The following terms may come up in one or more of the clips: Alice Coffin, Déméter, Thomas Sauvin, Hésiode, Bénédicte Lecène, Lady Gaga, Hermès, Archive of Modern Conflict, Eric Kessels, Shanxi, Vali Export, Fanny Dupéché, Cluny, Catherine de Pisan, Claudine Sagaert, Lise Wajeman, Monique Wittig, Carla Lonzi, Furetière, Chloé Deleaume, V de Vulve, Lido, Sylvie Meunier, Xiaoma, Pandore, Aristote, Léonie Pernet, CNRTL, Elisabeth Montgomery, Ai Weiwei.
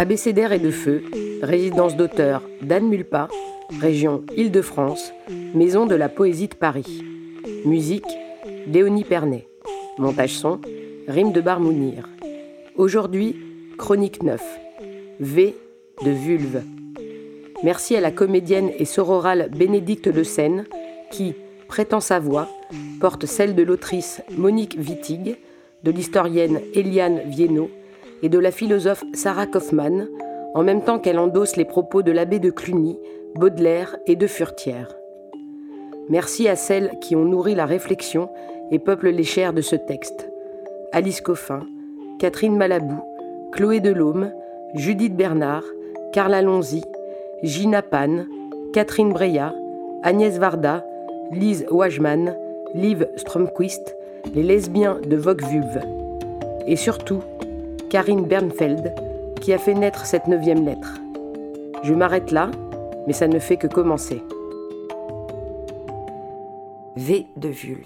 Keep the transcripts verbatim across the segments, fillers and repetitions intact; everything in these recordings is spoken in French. Abécéd'Air et de feu, résidence d'auteur d'Anne Mulpa, région Île-de-France, maison de la poésie de Paris. Musique, Léonie Pernet. Montage son, rime de bar Mounir. Aujourd'hui, chronique neuf. V de vulve. Merci à la comédienne et sororale Bénédicte Lecène qui, prêtant sa voix, porte celle de l'autrice Monique Wittig, de l'historienne Eliane Viennot et de la philosophe Sarah Kofmann, en même temps qu'elle endosse les propos de l'abbé de Cluny, Baudelaire et de Furetière. Merci à celles qui ont nourri la réflexion et peuplent les chairs de ce texte. Alice Coffin, Catherine Malabou, Chloé Deleaume, Judith Bernard, Carla Lonzi, Gina Pane, Catherine Breillat, Agnès Varda, Lise Wajeman, Liv Strömquist, les lesbiens de Vogue Vulve. Et surtout, Karin Bernfeld, qui a fait naître cette neuvième lettre. Je m'arrête là, mais ça ne fait que commencer. V de vulve,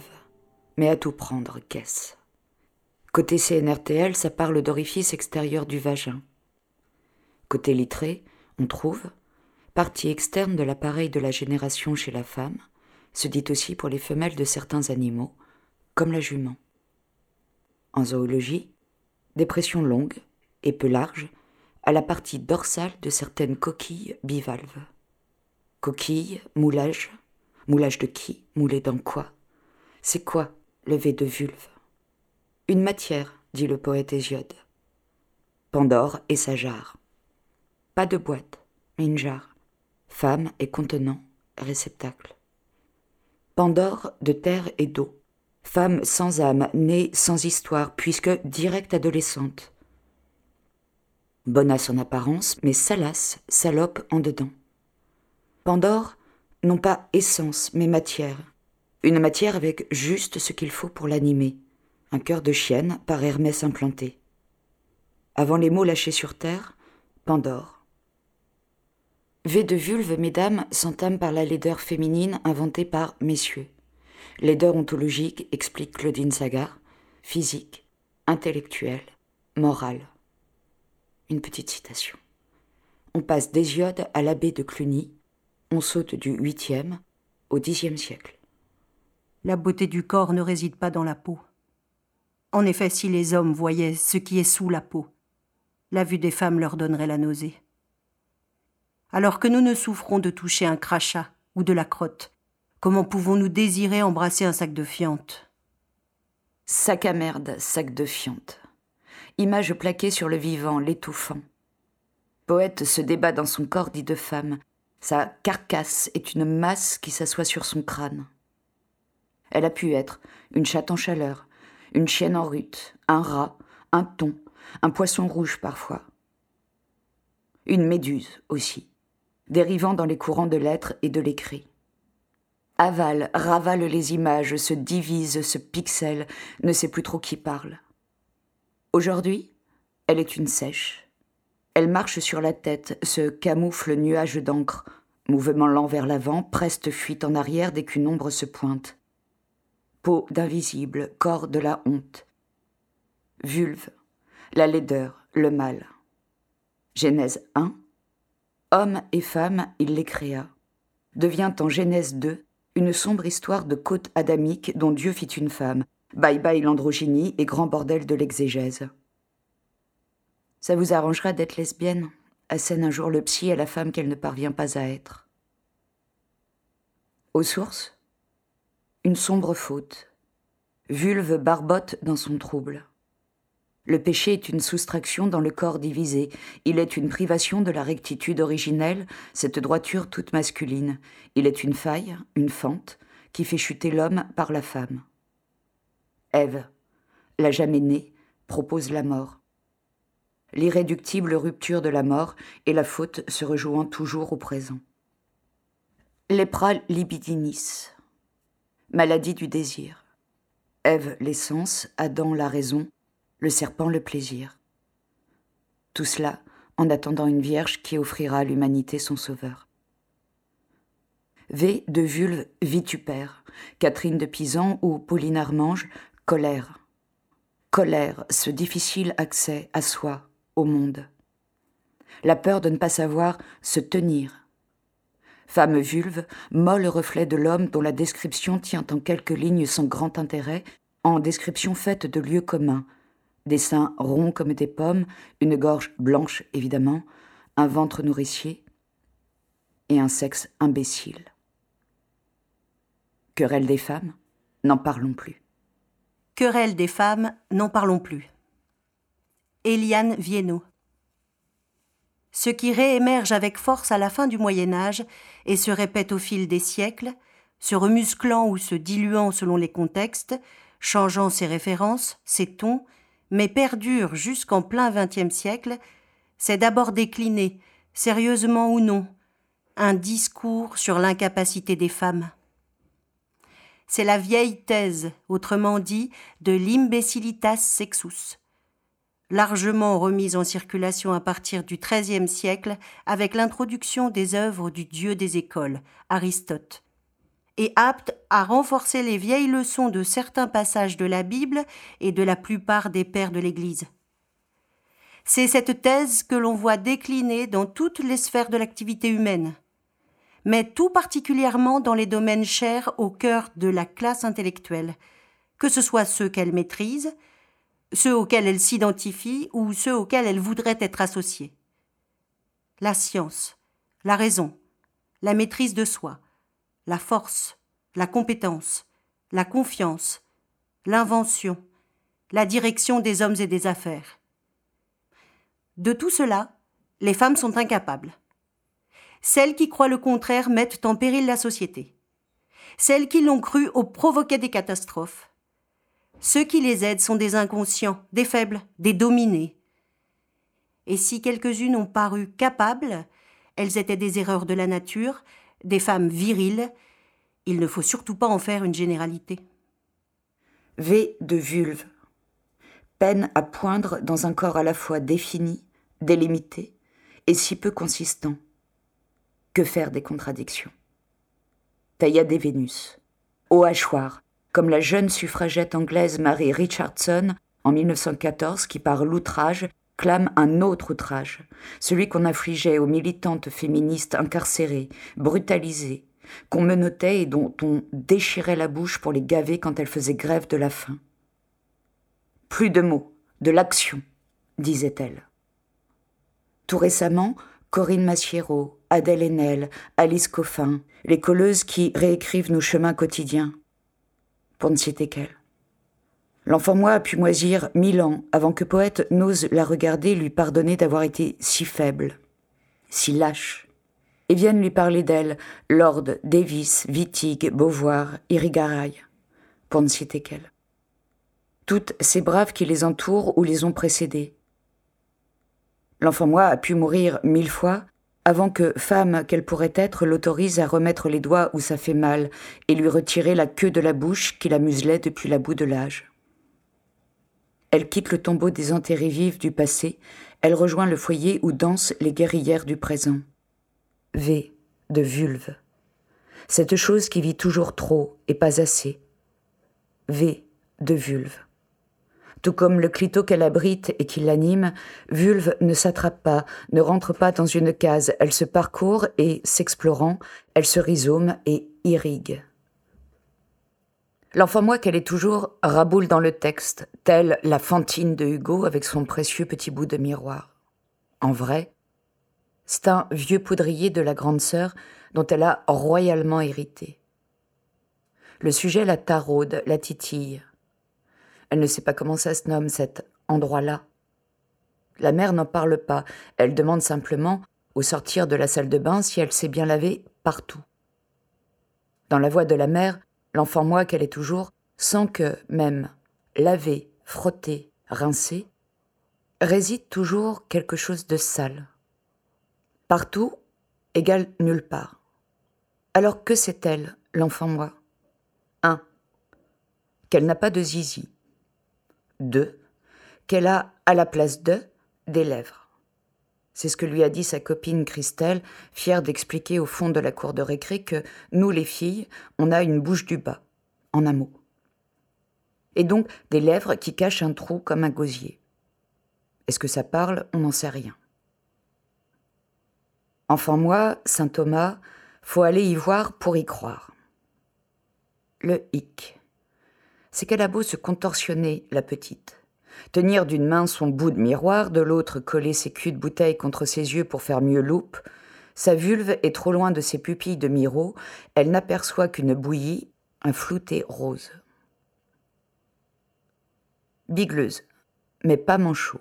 mais à tout prendre, guess. Côté C N R T L, ça parle d'orifice extérieur du vagin. Côté Littré, on trouve partie externe de l'appareil de la génération chez la femme, se dit aussi pour les femelles de certains animaux, comme la jument. En zoologie, dépression longue et peu large à la partie dorsale de certaines coquilles bivalves. Coquille, moulage, moulage de qui, moulé dans quoi ? C'est quoi le V de vulve ? Une matière, dit le poète Hésiode. Pandore et sa jarre. Pas de boîte, mais une jarre. Femme et contenant, réceptacle. Pandore de terre et d'eau. Femme sans âme, née sans histoire, puisque directe adolescente. Bonne à son apparence, mais salace, salope en dedans. Pandore, non pas essence, mais matière. Une matière avec juste ce qu'il faut pour l'animer. Un cœur de chienne par Hermès implanté. Avant les mots lâchés sur terre, Pandore. V de vulve, mesdames, s'entame par la laideur féminine inventée par messieurs. Laideur ontologique, explique Claudine Sagaert, physique, intellectuelle, morale. Une petite citation. On passe d'Hésiode à l'abbé de Cluny, on saute du huitième au dixième siècle. La beauté du corps ne réside pas dans la peau. En effet, si les hommes voyaient ce qui est sous la peau, la vue des femmes leur donnerait la nausée. Alors que nous ne souffrons de toucher un crachat ou de la crotte, comment pouvons-nous désirer embrasser un sac de fiente ? Sac à merde, sac de fiente. Image plaquée sur le vivant, l'étouffant. Poète se débat dans son corps dit de femme. Sa carcasse est une masse qui s'assoit sur son crâne. Elle a pu être une chatte en chaleur, une chienne en rut, un rat, un thon, un poisson rouge parfois. Une méduse aussi. Dérivant dans les courants de l'être et de l'écrit. Avale, ravale les images, se divise, se pixelle, ne sait plus trop qui parle. Aujourd'hui, elle est une sèche. Elle marche sur la tête, se camoufle nuage d'encre, mouvement lent vers l'avant, preste fuite en arrière dès qu'une ombre se pointe. Peau d'invisible, corps de la honte. Vulve, la laideur, le mal. Genèse un. Hommes et femmes, il les créa. Devient en Genèse deux une sombre histoire de côte adamique dont Dieu fit une femme. Bye bye l'androgynie et grand bordel de l'exégèse. Ça vous arrangera d'être lesbienne ? Assène un jour le psy à la femme qu'elle ne parvient pas à être. Aux sources ? Une sombre faute. Vulve barbote dans son trouble. Le péché est une soustraction dans le corps divisé. Il est une privation de la rectitude originelle, cette droiture toute masculine. Il est une faille, une fente, qui fait chuter l'homme par la femme. Ève, la jamais née, propose la mort. L'irréductible rupture de la mort et la faute se rejouant toujours au présent. Lepra libidinis, maladie du désir. Ève, l'essence, Adam, la raison. Le serpent, le plaisir. Tout cela en attendant une vierge qui offrira à l'humanité son sauveur. V de vulve vitupère, Catherine de Pisan ou Pauline Armange, colère. Colère, ce difficile accès à soi, au monde. la peur de ne pas savoir se tenir. Femme vulve, molle reflet de l'homme dont la description tient en quelques lignes son grand intérêt, en description faite de lieux communs, des seins ronds comme des pommes, une gorge blanche évidemment, un ventre nourricier et un sexe imbécile. Querelle des femmes, n'en parlons plus. Querelle des femmes, n'en parlons plus. Eliane Viennot. Ce qui réémerge avec force à la fin du Moyen-Âge et se répète au fil des siècles, se remusclant ou se diluant selon les contextes, changeant ses références, ses tons, mais perdure jusqu'en plein vingtième siècle, c'est d'abord décliné, sérieusement ou non, un discours sur l'incapacité des femmes. C'est la vieille thèse, autrement dit, de l'imbécilitas sexus, largement remise en circulation à partir du treizième siècle avec l'introduction des œuvres du dieu des écoles, Aristote, et apte à renforcer les vieilles leçons de certains passages de la Bible et de la plupart des pères de l'Église. C'est cette thèse que l'on voit déclinée dans toutes les sphères de l'activité humaine, mais tout particulièrement dans les domaines chers au cœur de la classe intellectuelle, que ce soit ceux qu'elle maîtrise, ceux auxquels elle s'identifie ou ceux auxquels elle voudrait être associée. La science, la raison, la maîtrise de soi, la force, la compétence, la confiance, l'invention, la direction des hommes et des affaires. De tout cela, les femmes sont incapables. Celles qui croient le contraire mettent en péril la société. Celles qui l'ont cru ont provoqué des catastrophes. Ceux qui les aident sont des inconscients, des faibles, des dominés. Et si quelques-unes ont paru capables, elles étaient des erreurs de la nature, des femmes viriles. Il ne faut surtout pas en faire une généralité. V de vulve. Peine à poindre dans un corps à la fois défini, délimité et si peu consistant. Que faire des contradictions ? Taillade des Vénus. Au hachoir, comme la jeune suffragette anglaise Mary Richardson en dix-neuf cent quatorze qui, par l'outrage, clame un autre outrage, celui qu'on infligeait aux militantes féministes incarcérées, brutalisées, qu'on menottait et dont on déchirait la bouche pour les gaver quand elles faisaient grève de la faim. « Plus de mots, de l'action », disait-elle. Tout récemment, Corinne Massiero, Adèle Haenel, Alice Coffin, les colleuses qui réécrivent nos chemins quotidiens, pour ne citer qu'elles. L'enfant-moi a pu moisir mille ans avant que poète n'ose la regarder lui pardonner d'avoir été si faible, si lâche, et viennent lui parler d'elle, Lord, Davis, Wittig, Beauvoir, Irigaray, pour ne citer qu'elles. Toutes ces braves qui les entourent ou les ont précédées. L'enfant-moi a pu mourir mille fois avant que, femme qu'elle pourrait être, l'autorise à remettre les doigts où ça fait mal et lui retirer la queue de la bouche qui la muselait depuis la boue de l'âge. Elle quitte le tombeau des enterrées vives du passé, elle rejoint le foyer où dansent les guerrières du présent. V de vulve. Cette chose qui vit toujours trop et pas assez. V de vulve. Tout comme le clito qu'elle abrite et qui l'anime, vulve ne s'attrape pas, ne rentre pas dans une case, elle se parcourt et, s'explorant, elle se rhizome et irrigue. L'enfant-moi qu'elle est toujours raboule dans le texte, telle la Fantine de Hugo avec son précieux petit bout de miroir. En vrai, c'est un vieux poudrier de la grande sœur dont elle a royalement hérité. Le sujet la taraude, la titille. Elle ne sait pas comment ça se nomme, cet endroit-là. La mère n'en parle pas. Elle demande simplement, au sortir de la salle de bain, si elle s'est bien lavée partout. Dans la voix de la mère, l'enfant-moi qu'elle est toujours, sent que, même, laver, frotter, rincer, réside toujours quelque chose de sale. Partout égale nulle part. Alors que c'est-elle, l'enfant-moi ? un. Qu'elle n'a pas de zizi. deux. Qu'elle a, à la place de, des lèvres. C'est ce que lui a dit sa copine Christelle, fière d'expliquer au fond de la cour de récré que nous, les filles, on a une bouche du bas, en un mot. Et donc des lèvres qui cachent un trou comme un gosier. Est-ce que ça parle ? On n'en sait rien. Enfin moi, saint Thomas, faut aller y voir pour y croire. Le hic, c'est qu'elle a beau se contorsionner, la petite, tenir d'une main son bout de miroir, de l'autre coller ses culs de bouteille contre ses yeux pour faire mieux loupe, sa vulve est trop loin de ses pupilles de miro, elle n'aperçoit qu'une bouillie, un flouté rose. Bigleuse, mais pas manchot.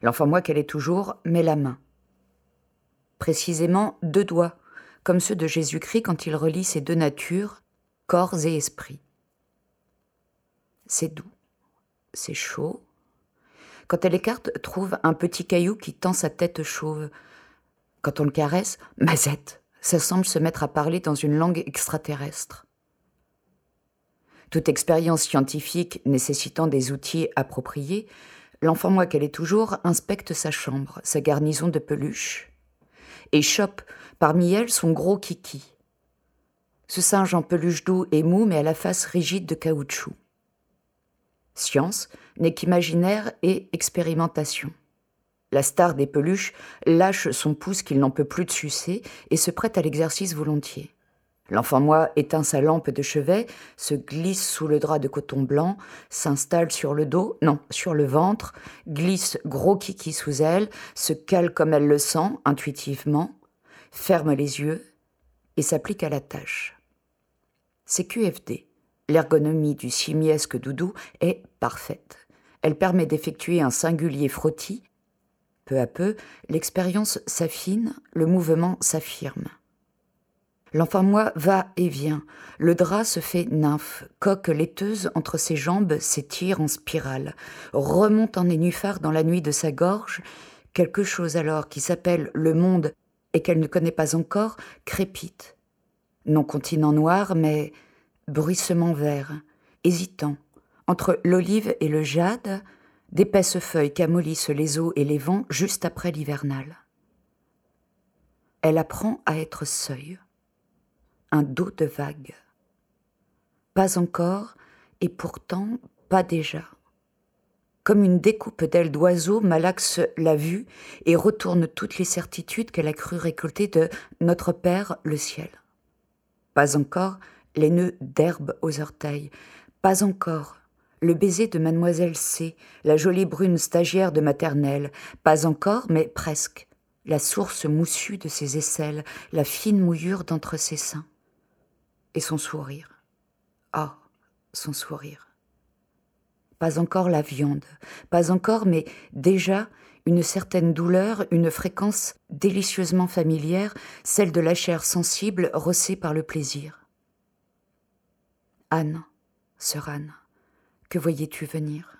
L'enfant-moi qu'elle est toujours met la main. Précisément deux doigts, comme ceux de Jésus-Christ quand il relie ses deux natures, corps et esprit. C'est doux, c'est chaud. Quand elle écarte, trouve un petit caillou qui tend sa tête chauve. Quand on le caresse, mazette, ça semble se mettre à parler dans une langue extraterrestre. Toute expérience scientifique nécessitant des outils appropriés, l'enfant-moi qu'elle est toujours inspecte sa chambre, sa garnison de peluches, et chope parmi elles son gros kiki. Ce singe en peluche doux et mou, mais à la face rigide de caoutchouc. Science n'est qu'imaginaire et expérimentation. La star des peluches lâche son pouce qu'il n'en peut plus de sucer et se prête à l'exercice volontiers. L'enfant-moi éteint sa lampe de chevet, se glisse sous le drap de coton blanc, s'installe sur le dos, non, sur le ventre, glisse gros kiki sous elle, se cale comme elle le sent, intuitivement, ferme les yeux et s'applique à la tâche. C'est Q F D. L'ergonomie du simiesque doudou est parfaite. Elle permet d'effectuer un singulier frottis. Peu à peu, l'expérience s'affine, le mouvement s'affirme. L'enfant-moi va et vient. Le drap se fait nymphe, coque laiteuse entre ses jambes s'étire en spirale, remonte en nénuphar dans la nuit de sa gorge. Quelque chose alors qui s'appelle le monde et qu'elle ne connaît pas encore crépite. Non continent noir, mais bruissement vert, hésitant, entre l'olive et le jade, d'épaisses feuilles qu'amollissent les eaux et les vents juste après l'hivernal. Elle apprend à être seuil. Un dos de vague. Pas encore, et pourtant pas déjà. Comme une découpe d'ailes d'oiseau malaxe la vue et retourne toutes les certitudes qu'elle a cru récolter de notre Père, le ciel. Pas encore les nœuds d'herbe aux orteils. Pas encore le baiser de Mademoiselle C, la jolie brune stagiaire de maternelle. Pas encore, mais presque. La source moussue de ses aisselles, la fine mouillure d'entre ses seins. Et son sourire. Ah, son sourire. Pas encore la viande, pas encore, mais déjà une certaine douleur, une fréquence délicieusement familière, celle de la chair sensible rossée par le plaisir. Anne, sœur Anne, que voyais-tu venir ?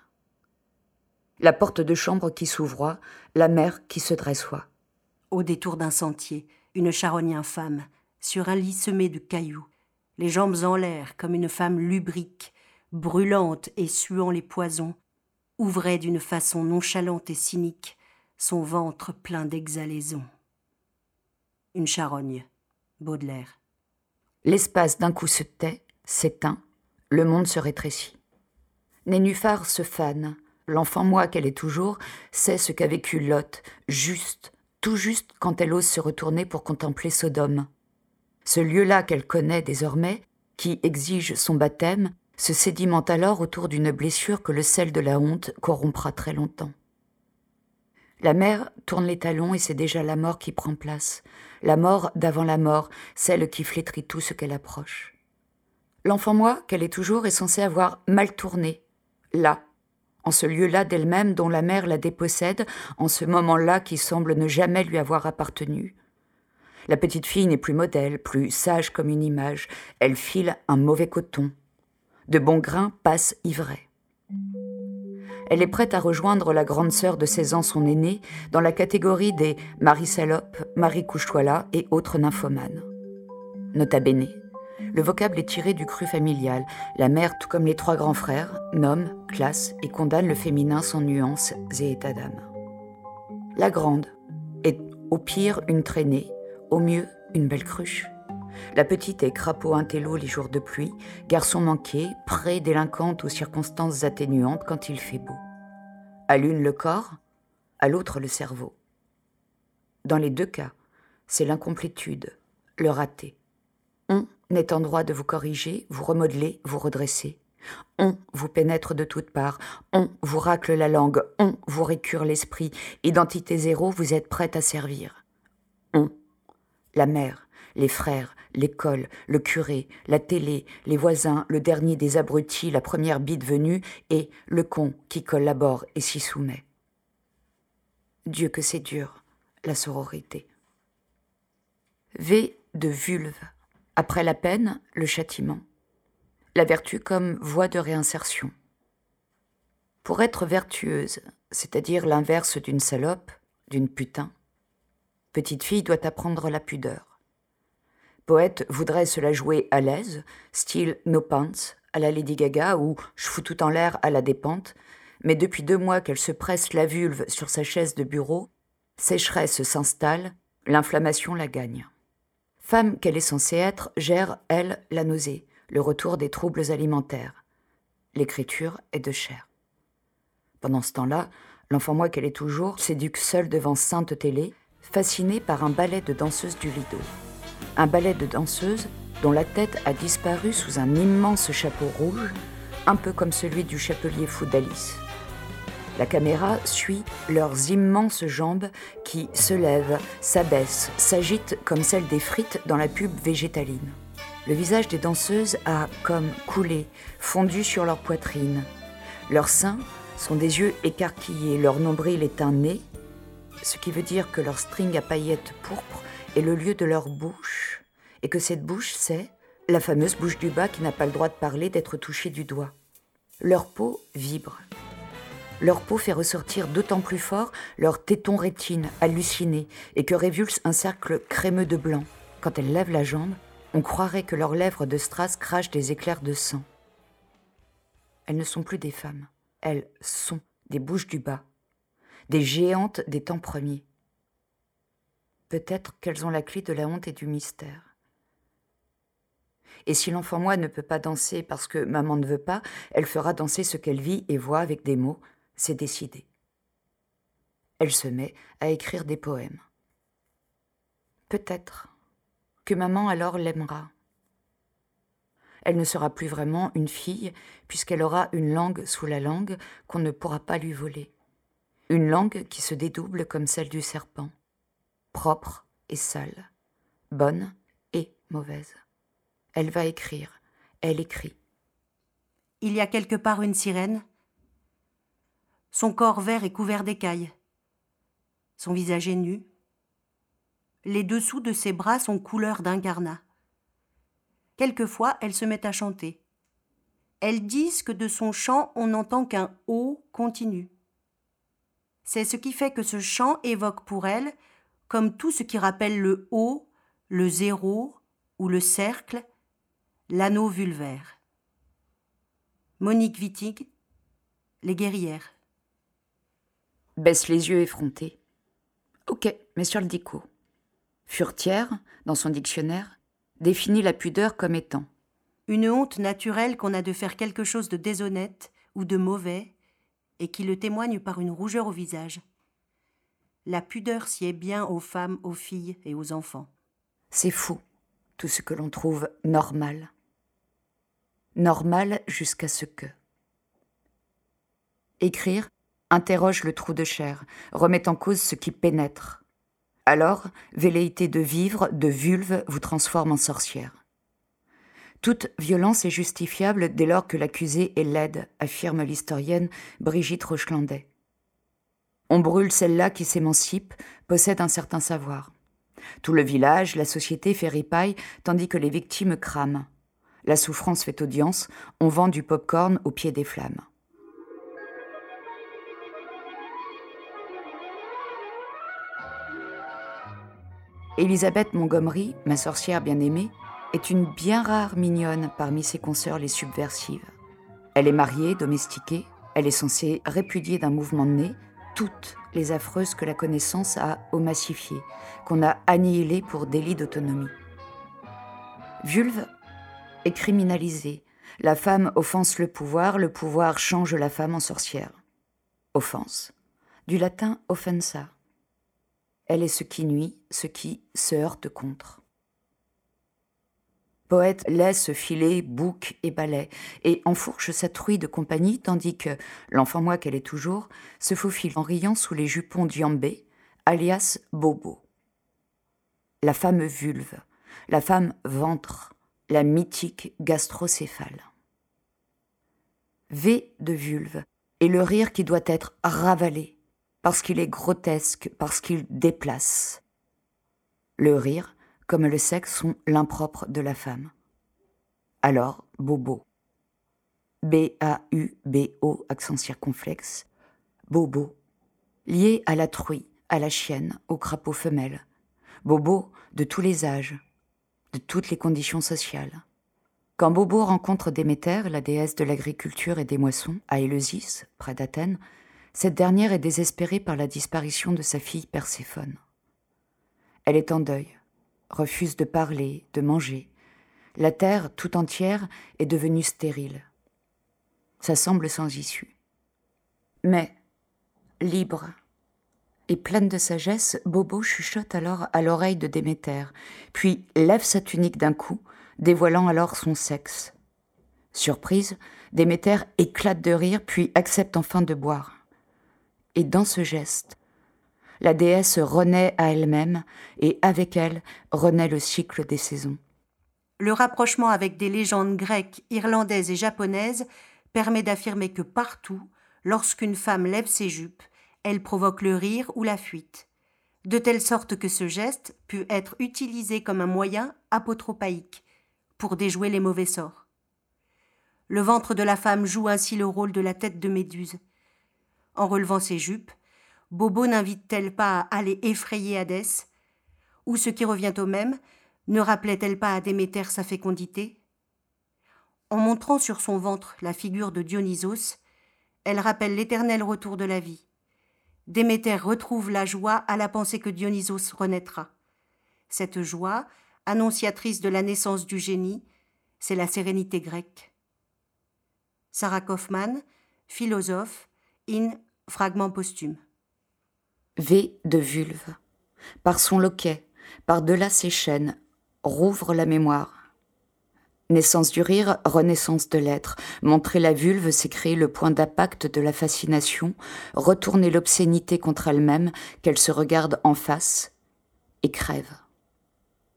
La porte de chambre qui s'ouvroit, la mer qui se dressoit. Au détour d'un sentier, une charogne infâme, sur un lit semé de cailloux, les jambes en l'air comme une femme lubrique, brûlante et suant les poisons, ouvrait d'une façon nonchalante et cynique son ventre plein d'exhalaisons. Une charogne, Baudelaire. L'espace d'un coup se tait, s'éteint, le monde se rétrécit. Nénuphar se fane, l'enfant-moi qu'elle est toujours sait ce qu'a vécu Lot, juste, tout juste quand elle ose se retourner pour contempler Sodome. Ce lieu-là qu'elle connaît désormais, qui exige son baptême, se sédimente alors autour d'une blessure que le sel de la honte corrompra très longtemps. La mer tourne les talons et c'est déjà la mort qui prend place, la mort d'avant la mort, celle qui flétrit tout ce qu'elle approche. L'enfant-moi qu'elle est toujours est censée avoir mal tourné, là, en ce lieu-là d'elle-même dont la mer la dépossède, en ce moment-là qui semble ne jamais lui avoir appartenu. La petite fille n'est plus modèle, plus sage comme une image. Elle file un mauvais coton. De bons grains passe ivrée. Elle est prête à rejoindre la grande sœur de seize ans, son aînée, dans la catégorie des Marie-Salope, Marie-Couche-toi-là et autres nymphomanes. Nota bene. Le vocable est tiré du cru familial. La mère, tout comme les trois grands frères, nomme, classe et condamne le féminin sans nuances et état d'âme. La grande est au pire une traînée, au mieux une belle cruche. La petite est crapaud intello les jours de pluie, garçon manqué, pré-délinquante aux circonstances atténuantes quand il fait beau. À l'une le corps, à l'autre le cerveau. Dans les deux cas, c'est l'incomplétude, le raté. On est en droit de vous corriger, vous remodeler, vous redresser. On vous pénètre de toutes parts, on vous racle la langue, on vous récure l'esprit. Identité zéro, vous êtes prête à servir. On, la mère, les frères, l'école, le curé, la télé, les voisins, le dernier des abrutis, la première bite venue, et le con qui collabore et s'y soumet. Dieu que c'est dur, la sororité. V de vulve. Après la peine, le châtiment. La vertu comme voie de réinsertion. Pour être vertueuse, c'est-à-dire l'inverse d'une salope, d'une putain, petite fille doit apprendre la pudeur. Poète voudrait se la jouer à l'aise, style no pants à la Lady Gaga ou je fous tout en l'air à la Dépente, mais depuis deux mois qu'elle se presse la vulve sur sa chaise de bureau, sécheresse s'installe, l'inflammation la gagne. Femme qu'elle est censée être gère, elle, la nausée, le retour des troubles alimentaires. L'écriture est de chair. Pendant ce temps-là, l'enfant-moi qu'elle est toujours s'éduque seule devant Sainte Télé, fascinée par un ballet de danseuses du Lido. Un ballet de danseuses dont la tête a disparu sous un immense chapeau rouge, un peu comme celui du chapelier fou d'Alice. La caméra suit leurs immenses jambes qui se lèvent, s'abaissent, s'agitent comme celles des frites dans la pub végétaline. Le visage des danseuses a, comme coulé, fondu sur leur poitrine. Leurs seins sont des yeux écarquillés, leur nombril est un nez, ce qui veut dire que leur string à paillettes pourpres est le lieu de leur bouche, et que cette bouche, c'est la fameuse bouche du bas qui n'a pas le droit de parler, d'être touchée du doigt. Leur peau vibre. Leur peau fait ressortir d'autant plus fort leurs tétons rétines, hallucinés, et que révulse un cercle crémeux de blanc. Quand elles lèvent la jambe, on croirait que leurs lèvres de strass crachent des éclairs de sang. Elles ne sont plus des femmes, elles sont des bouches du bas, des géantes des temps premiers. Peut-être qu'elles ont la clé de la honte et du mystère. Et si l'enfant-moi ne peut pas danser parce que maman ne veut pas, elle fera danser ce qu'elle vit et voit avec des mots, c'est décidé. Elle se met à écrire des poèmes. Peut-être que maman alors l'aimera. Elle ne sera plus vraiment une fille puisqu'elle aura une langue sous la langue qu'on ne pourra pas lui voler. Une langue qui se dédouble comme celle du serpent, propre et sale, bonne et mauvaise. Elle va écrire, elle écrit. Il y a quelque part une sirène. Son corps vert est couvert d'écailles. Son visage est nu. Les dessous de ses bras sont couleur d'incarnat. Quelquefois, elle se met à chanter. Elles disent que de son chant, on n'entend qu'un « O » continu. C'est ce qui fait que ce chant évoque pour elle, comme tout ce qui rappelle le « O », le « zéro » ou le « cercle », l'anneau vulvaire. Monique Wittig, Les Guerrières. Baisse les yeux effrontés. Ok, mais sur le dico. Furetière, dans son dictionnaire, définit la pudeur comme étant « une honte naturelle qu'on a de faire quelque chose de déshonnête ou de mauvais et qui le témoigne par une rougeur au visage. La pudeur sied bien aux femmes, aux filles et aux enfants. » C'est fou, tout ce que l'on trouve normal. Normal jusqu'à ce que. Écrire interroge le trou de chair, remet en cause ce qui pénètre. Alors, velléité de vivre, de vulve, vous transforme en sorcière. Toute violence est justifiable dès lors que l'accusé est laide, affirme l'historienne Brigitte Rochelandais. On brûle celle-là qui s'émancipe, possède un certain savoir. Tout le village, la société fait ripaille, tandis que les victimes crament. La souffrance fait audience, on vend du pop-corn au pied des flammes. Elisabeth Montgomery, ma sorcière bien-aimée, est une bien rare mignonne parmi ses consoeurs les subversives. Elle est mariée, domestiquée, elle est censée répudier d'un mouvement de nez toutes les affreuses que la connaissance a omassifiées, qu'on a annihilées pour délit d'autonomie. Vulve est criminalisée. La femme offense le pouvoir, le pouvoir change la femme en sorcière. Offense, du latin offensa. elle est ce qui nuit, ce qui se heurte contre. Poète laisse filer bouc et balai et enfourche sa truie de compagnie tandis que, l'enfant-moi qu'elle est toujours, se faufile en riant sous les jupons d'Yambé, alias Bobo. La femme vulve, la femme ventre, la mythique gastrocéphale. V de vulve et le rire qui doit être ravalé parce qu'il est grotesque, parce qu'il déplace. Le rire, comme le sexe, sont l'impropre de la femme. Alors, bobo. B A U B O, accent circonflexe. Bobo. Lié à la truie, à la chienne, au crapaud femelle. Bobo de tous les âges, de toutes les conditions sociales. Quand Bobo rencontre Déméter, la déesse de l'agriculture et des moissons, à Éleusis, près d'Athènes, cette dernière est désespérée par la disparition de sa fille Perséphone. Elle est en deuil, refuse de parler, de manger. La terre, tout entière, est devenue stérile. Ça semble sans issue. Mais, libre et pleine de sagesse, Bobo chuchote alors à l'oreille de Déméter, puis lève sa tunique d'un coup, dévoilant alors son sexe. Surprise, Déméter éclate de rire, puis accepte enfin de boire. Et dans ce geste, la déesse renaît à elle-même, et avec elle renaît le cycle des saisons. Le rapprochement avec des légendes grecques, irlandaises et japonaises permet d'affirmer que partout, lorsqu'une femme lève ses jupes, elle provoque le rire ou la fuite, de telle sorte que ce geste peut être utilisé comme un moyen apotropaïque pour déjouer les mauvais sorts. Le ventre de la femme joue ainsi le rôle de la tête de Méduse. En relevant ses jupes, Bobo n'invite-t-elle pas à aller effrayer Hadès? Ou, ce qui revient au même, ne rappelait-elle pas à Déméter sa fécondité? En montrant sur son ventre la figure de Dionysos, elle rappelle l'éternel retour de la vie. Déméter retrouve la joie à la pensée que Dionysos renaîtra. Cette joie, annonciatrice de la naissance du génie, c'est la sérénité grecque. Sarah Kofmann, philosophe, in fragment posthume. V de vulve. Par son loquet, par-delà ses chaînes, rouvre la mémoire. Naissance du rire, renaissance de l'être. Montrer la vulve, c'est créer le point d'impact de la fascination, retourner l'obscénité contre elle-même, qu'elle se regarde en face et crève.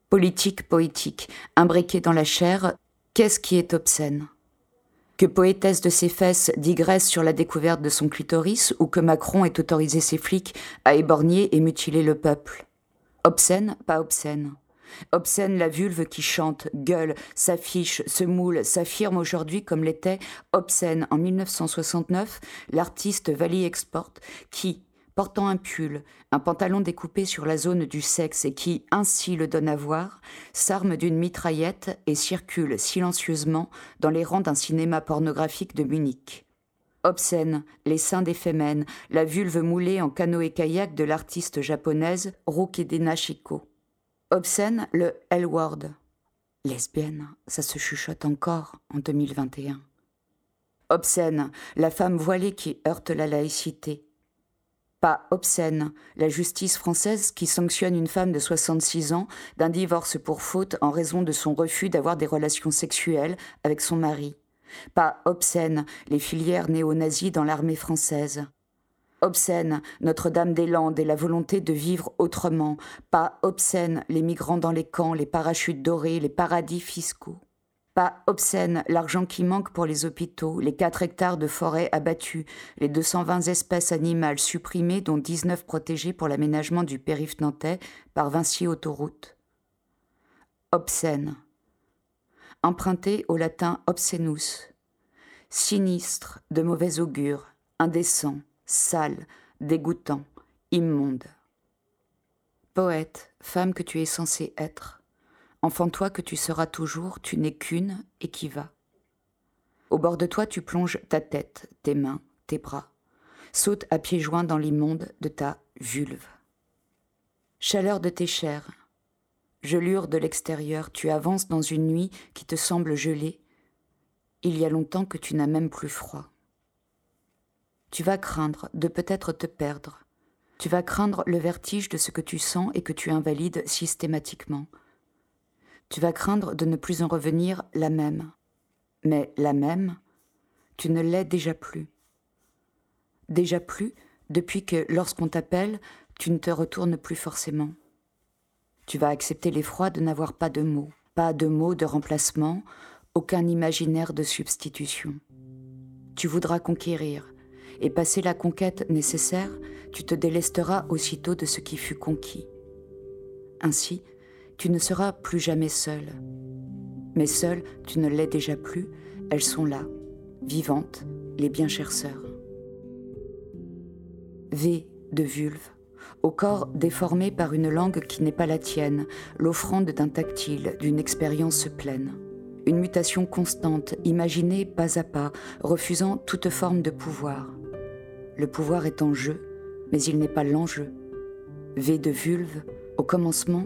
Politique poétique, imbriquée dans la chair, qu'est-ce qui est obscène ? Que poétesse de ses fesses digresse sur la découverte de son clitoris ou que Macron ait autorisé ses flics à éborgner et mutiler le peuple ? Obscène, pas obscène. Obscène la vulve qui chante, gueule, s'affiche, se moule, s'affirme aujourd'hui comme l'était obscène en dix-neuf cent soixante-neuf, l'artiste Vali Export qui, portant un pull, un pantalon découpé sur la zone du sexe et qui, ainsi le donne à voir, s'arme d'une mitraillette et circule silencieusement dans les rangs d'un cinéma pornographique de Munich. Obscène, les seins d'éphémène, la vulve moulée en canoë-kayak de l'artiste japonaise Rokedena Shiko. Obscène, le L-word. Lesbienne, ça se chuchote encore en deux mille vingt et un. Obscène, la femme voilée qui heurte la laïcité. Pas obscène, la justice française qui sanctionne une femme de soixante-six ans d'un divorce pour faute en raison de son refus d'avoir des relations sexuelles avec son mari. Pas obscène, les filières néo-nazies dans l'armée française. Obscène, Notre-Dame-des-Landes et la volonté de vivre autrement. Pas obscène, les migrants dans les camps, les parachutes dorés, les paradis fiscaux. Pas obscène, l'argent qui manque pour les hôpitaux, les quatre hectares de forêt abattus, les deux cent vingt espèces animales supprimées, dont dix-neuf protégées pour l'aménagement du périph' nantais par Vinci Autoroute. Obscène. Emprunté au latin obscénus. Sinistre, de mauvais augure, indécent. Sale, dégoûtant, immonde. Poète, femme que tu es censée être, enfant-toi que tu seras toujours, tu n'es qu'une et qui va. Au bord de toi, tu plonges ta tête, tes mains, tes bras. Saute à pieds joints dans l'immonde de ta vulve. Chaleur de tes chairs, gelure de l'extérieur, tu avances dans une nuit qui te semble gelée. Il y a longtemps que tu n'as même plus froid. Tu vas craindre de peut-être te perdre, Tu vas craindre le vertige de ce que tu sens et que tu invalides systématiquement. Tu vas craindre de ne plus en revenir la même. Mais la même, tu ne l'es déjà plus. Déjà plus, depuis que, lorsqu'on t'appelle, tu ne te retournes plus forcément. Tu vas accepter l'effroi de n'avoir pas de mots, pas de mots de remplacement, aucun imaginaire de substitution. Tu voudras conquérir, et passer la conquête nécessaire, tu te délesteras aussitôt de ce qui fut conquis. Ainsi, tu ne seras plus jamais seule. Mais seule, tu ne l'es déjà plus, elles sont là, vivantes, les bien chères sœurs. V de vulve, au corps déformé par une langue qui n'est pas la tienne, l'offrande d'un tactile, d'une expérience pleine. Une mutation constante, imaginée pas à pas, refusant toute forme de pouvoir. Le pouvoir est en jeu, mais il n'est pas l'enjeu. V de vulve, au commencement,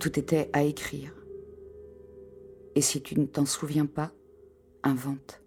tout était à écrire. Et si tu ne t'en souviens pas, invente.